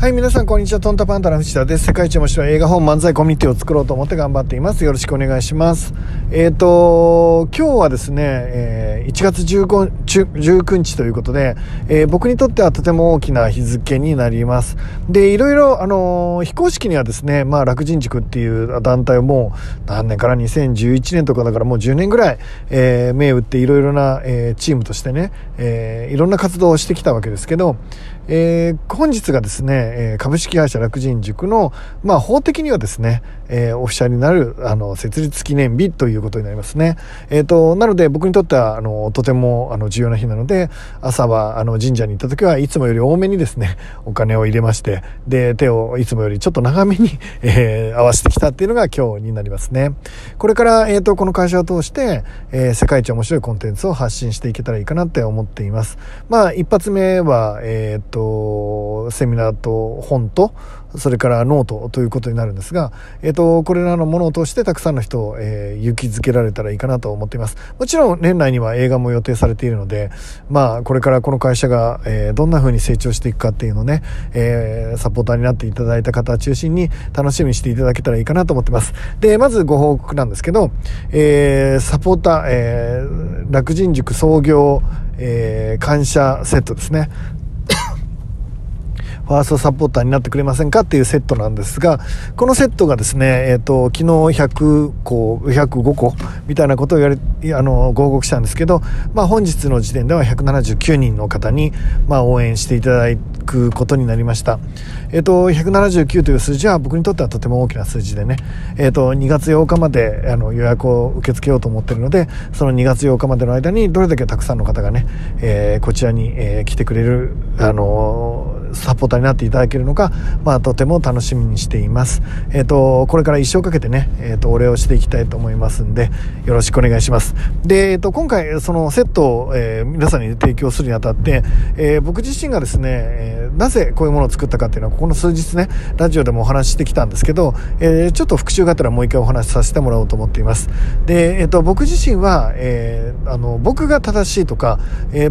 はい、皆さんこんにちは。トンタパンタの藤田です。世界一面白い映画本漫才コミュニティを作ろうと思って頑張っています。よろしくお願いします。今日はですね、1月19日ということで、僕にとってはとても大きな日付になります。で、いろいろ非公式にはですね、楽人塾っていう団体をもう何年から2011年とかだからもう10年ぐらい、銘打っていろいろな、チームとしてね、いろんな活動をしてきたわけですけど、本日がですね、株式会社楽人塾の、法的にはですね、オフィシャルになる設立記念日ということになりますね。なので僕にとってはとても重要な日なので、朝は神社に行った時はいつもより多めにですねお金を入れまして、で手をいつもよりちょっと長めに合わせてきたっていうのが今日になりますね。これからこの会社を通して、世界一面白いコンテンツを発信していけたらいいかなって思っています。一発目はセミナーと本とそれからノートということになるんですが、これらのものを通してたくさんの人を、勇気づけられたらいいかなと思っています。もちろん年内には映画も予定されているので、これからこの会社が、どんな風に成長していくかっていうのをね、サポーターになっていただいた方を中心に楽しみにしていただけたらいいかなと思ってます。で、まずご報告なんですけど、サポーター、楽人塾創業、感謝セットですね。ファーストサポーターになってくれませんかっていうセットなんですが、このセットがですね、昨日105個みたいなことをご報告したんですけど、本日の時点では179人の方に、応援していただくことになりました。179という数字は僕にとってはとても大きな数字でね、2月8日まで予約を受け付けようと思っているので、その2月8日までの間にどれだけたくさんの方がね、こちらに、来てくれるサポーターになっていただけるのか、とても楽しみにしています。これから一生かけてね、お礼をしていきたいと思いますんで、よろしくお願いします。で、今回そのセットを、皆さんに提供するにあたって、僕自身がですね、なぜこういうものを作ったかっていうのはここの数日ねラジオでもお話ししてきたんですけど、ちょっと復習があったらもう一回お話しさせてもらおうと思っています。で、僕自身は、僕が正しいとか、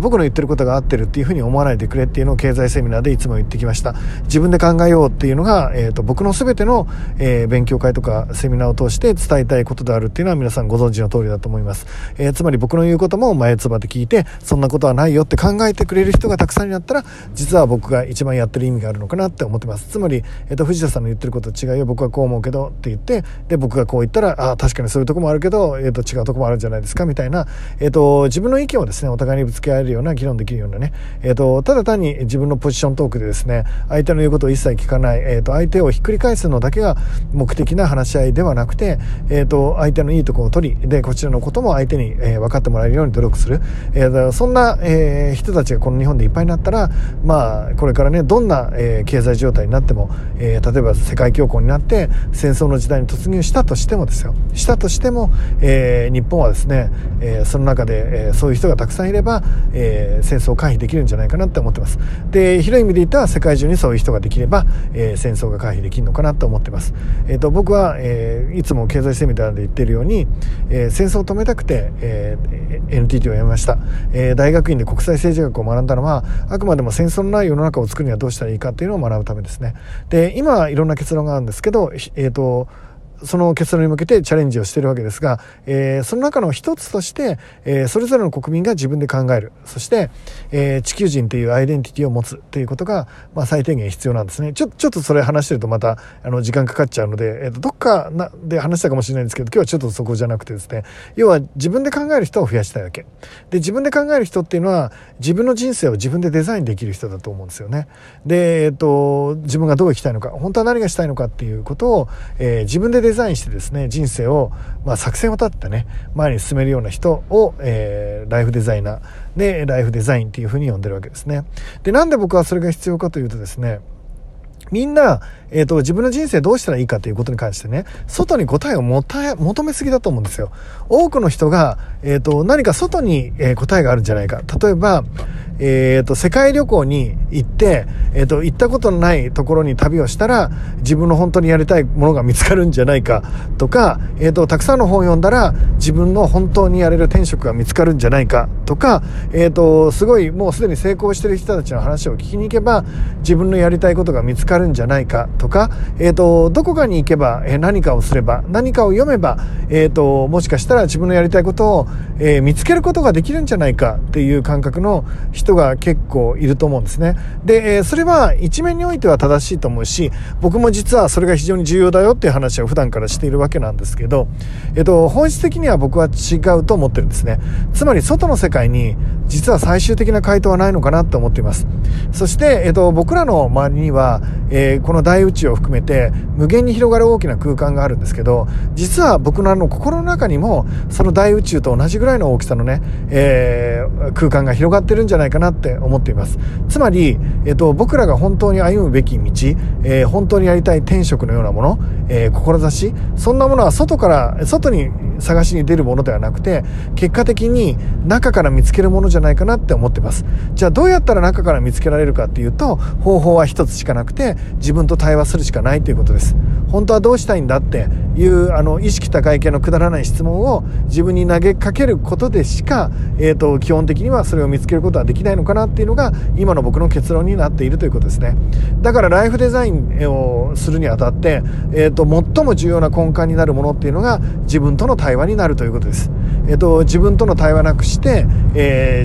僕の言ってることが合ってるっていうふうに思わないでくれっていうのを経済セミナーでいつも言ってきました。自分で考えようっていうのが、僕の全ての、勉強会とかセミナーを通して伝えたいことであるっていうのは皆さんご存知の通りだと思います。つまり僕の言うことも前つばで聞いて、そんなことはないよって考えてくれる人がたくさんになったら、実は僕が一番やってる意味があるのかなって思ってます。つまり、藤田さんの言ってること違うよ、僕はこう思うけどって言って、で僕がこう言ったら、確かにそういうとこもあるけど、違うとこもあるんじゃないですかみたいな、自分の意見をですねお互いにぶつけ合えるような議論できるようなね、ただ単に自分のポジショントークでですね、相手の言うことを一切聞かない、相手をひっくり返すのだけが目的な話し合いではなくて、相手のいいところを取りで、こちらのことも相手に、分かってもらえるように努力する、そんな、人たちがこの日本でいっぱいになったら、これからねどんな、経済状態になっても、例えば世界恐慌になって戦争の時代に突入したとしてもですよ、日本はですね、その中で、そういう人がたくさんいれば、戦争を回避できるんじゃないかなって思ってます。で、広い意味で言った世界中にそういう人ができれば、戦争が回避できるのかなと思ってます。僕は、いつも経済セミナーで言っているように、戦争を止めたくて、NTT を辞めました。大学院で国際政治学を学んだのは、あくまでも戦争のない世の中を作るにはどうしたらいいかというのを学ぶためですね。で、今はいろんな結論があるんですけど、その結論に向けてチャレンジをしているわけですが、その中の一つとして、それぞれの国民が自分で考える、そして、地球人というアイデンティティを持つということが、最低限必要なんですね。ちょっとそれ話してるとまた時間かかっちゃうので、どっかで話したかもしれないんですけど、今日はちょっとそこじゃなくてですね、要は自分で考える人を増やしたいわけで、自分で考える人っていうのは自分の人生を自分でデザインできる人だと思うんですよね。で、自分がどう生きたいのか、本当は何がしたいのかっていうことを、自分でデザインしてですね、人生を、作戦を立ってね前に進めるような人を、ライフデザイナーでライフデザインっていうふうに呼んでるわけですね。で、なんで僕はそれが必要かというとですね、みんな、自分の人生どうしたらいいかということに関してね、外に答えを求めすぎだと思うんですよ。多くの人が、何か外に、答えがあるんじゃないか。例えば、世界旅行に行って、行ったことのないところに旅をしたら、自分の本当にやりたいものが見つかるんじゃないかとか、たくさんの本を読んだら、自分の本当にやれる天職が見つかるんじゃないかとか、すごいもうすでに成功している人たちの話を聞きに行けば、自分のやりたいことが見つかるかるんじゃないかとか、どこかに行けば、何かをすれば、何かを読めば、もしかしたら自分のやりたいことを、見つけることができるんじゃないかっていう感覚の人が結構いると思うんですね。で、それは一面においては正しいと思うし、僕も実はそれが非常に重要だよっていう話を普段からしているわけなんですけど、本質的には僕は違うと思ってるんですね。つまり外の世界に実は最終的な回答はないのかなと思っています。そして、僕らの周りには、この大宇宙を含めて無限に広がる大きな空間があるんですけど、実は僕らの心の中にもその大宇宙と同じぐらいの大きさのね、空間が広がってるんじゃないかなって思っています。つまり、僕らが本当に歩むべき道、本当にやりたい天職のようなもの、志、そんなものは外に探しに出るものではなくて、結果的に中から見つけるものじゃないかなって思ってます。じゃあどうやったら中から見つけられるかっていうと、方法は一つしかなくて、自分と対話するしかないということです。本当はどうしたいんだっていう意識高い系のくだらない質問を自分に投げかけることでしか、基本的にはそれを見つけることはできないのかなっていうのが今の僕の結論になっているということですね。だからライフデザインをするにあたって、最も重要な根幹になるものっていうのが自分との対話になるということです。自分との対話なくして、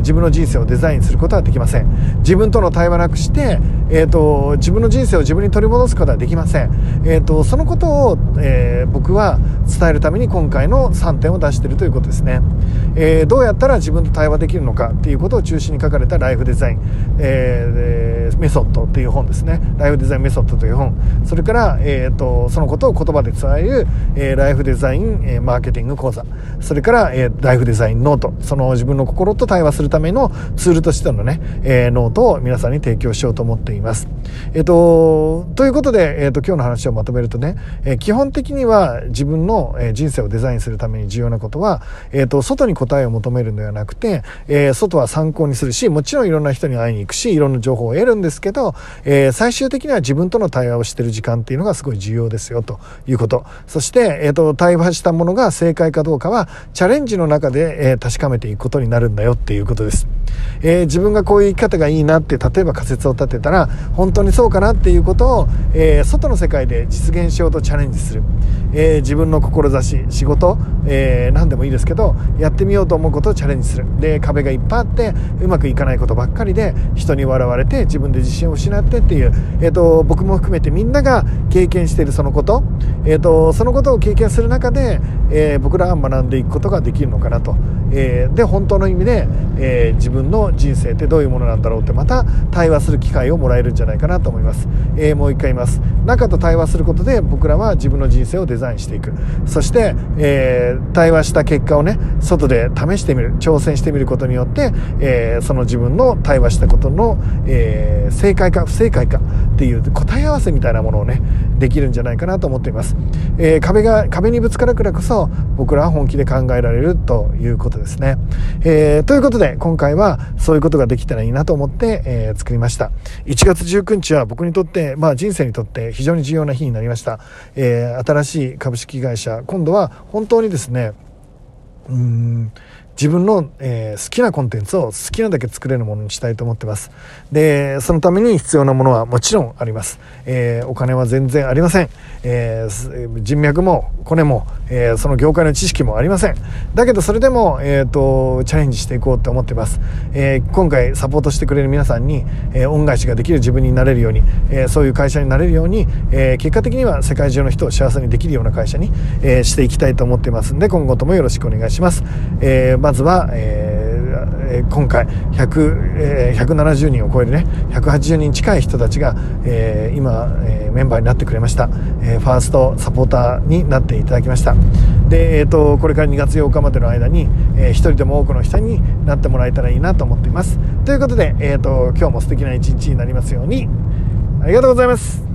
自分の人生をデザインすることはできません。自分との対話なくして、自分の人生を自分に取り戻すことはできません。そのことを、僕は伝えるために今回の3点を出しているということですね。どうやったら自分と対話できるのかっていうことを中心に書かれたライフデザイン、メソッドっていう本ですね。ライフデザインメソッドという本、それから、そのことを言葉で伝える、ライフデザイン、マーケティング講座、それから、ライフデザインノート、その自分の心と対話するためのツールとしてのね、ノートを皆さんに提供しようと思っています。ということで、今日の話をまとめるとね、基本的には自分の人生をデザインするために重要なことは、外に答えを求めるのではなくて、外は参考にするし、もちろんいろんな人に会いに行くし、いろんな情報を得るんですけど、最終的には自分との対話をしている時間っていうのがすごい重要ですよということ。そして、対話したものが正解かどうかはチャレンジの中で、確かめていくことになるんだよっていうことです。自分がこういう生き方がいいなって例えば仮説を立てたら、本当にそうかなっていうことを、外の世界で実現しようとチャレンジする、自分の志、仕事、何でもいいですけど、やってみようと思うことをチャレンジする。で、壁がいっぱいあってうまくいかないことばっかりで、人に笑われて自分で自信を失ってっていう、僕も含めてみんなが経験しているそのこと、そのことを経験する中で、僕らは学んでいくことができるのかなと。で、本当の意味で、自分の人生ってどういうものなんだろうって、また対話する機会をもらえるんじゃないかなと思います。もう一回言います。中と対話することで僕らは自分の人生をデザインしていく。そして、対話した結果をね、外で試してみる、挑戦してみることによって、その自分の対話したことの、正解か不正解かっていう答え合わせみたいなものをね、できるんじゃないかなと思っています。壁にぶつかるからこそ僕らは本気で考えられるということですね。ということで今回はそういうことができたらいいなと思って、作りました。1月19日は僕にとって、人生にとって非常に重要な日になりました。新しい株式会社、今度は本当にですね、自分の、好きなコンテンツを好きなだけ作れるものにしたいと思ってます。で、そのために必要なものはもちろんあります。お金は全然ありません。人脈もコネも、その業界の知識もありません。だけどそれでも、チャレンジしていこうと思ってます。今回サポートしてくれる皆さんに、恩返しができる自分になれるように、そういう会社になれるように、結果的には世界中の人を幸せにできるような会社に、していきたいと思ってますんで、今後ともよろしくお願いします。まずは、今回170人を超えるね、180人近い人たちが、今、メンバーになってくれました。ファーストサポーターになっていただきました。で、これから2月8日までの間に、一人でも多くの人になってもらえたらいいなと思っています。ということで、今日も素敵な一日になりますように。ありがとうございます。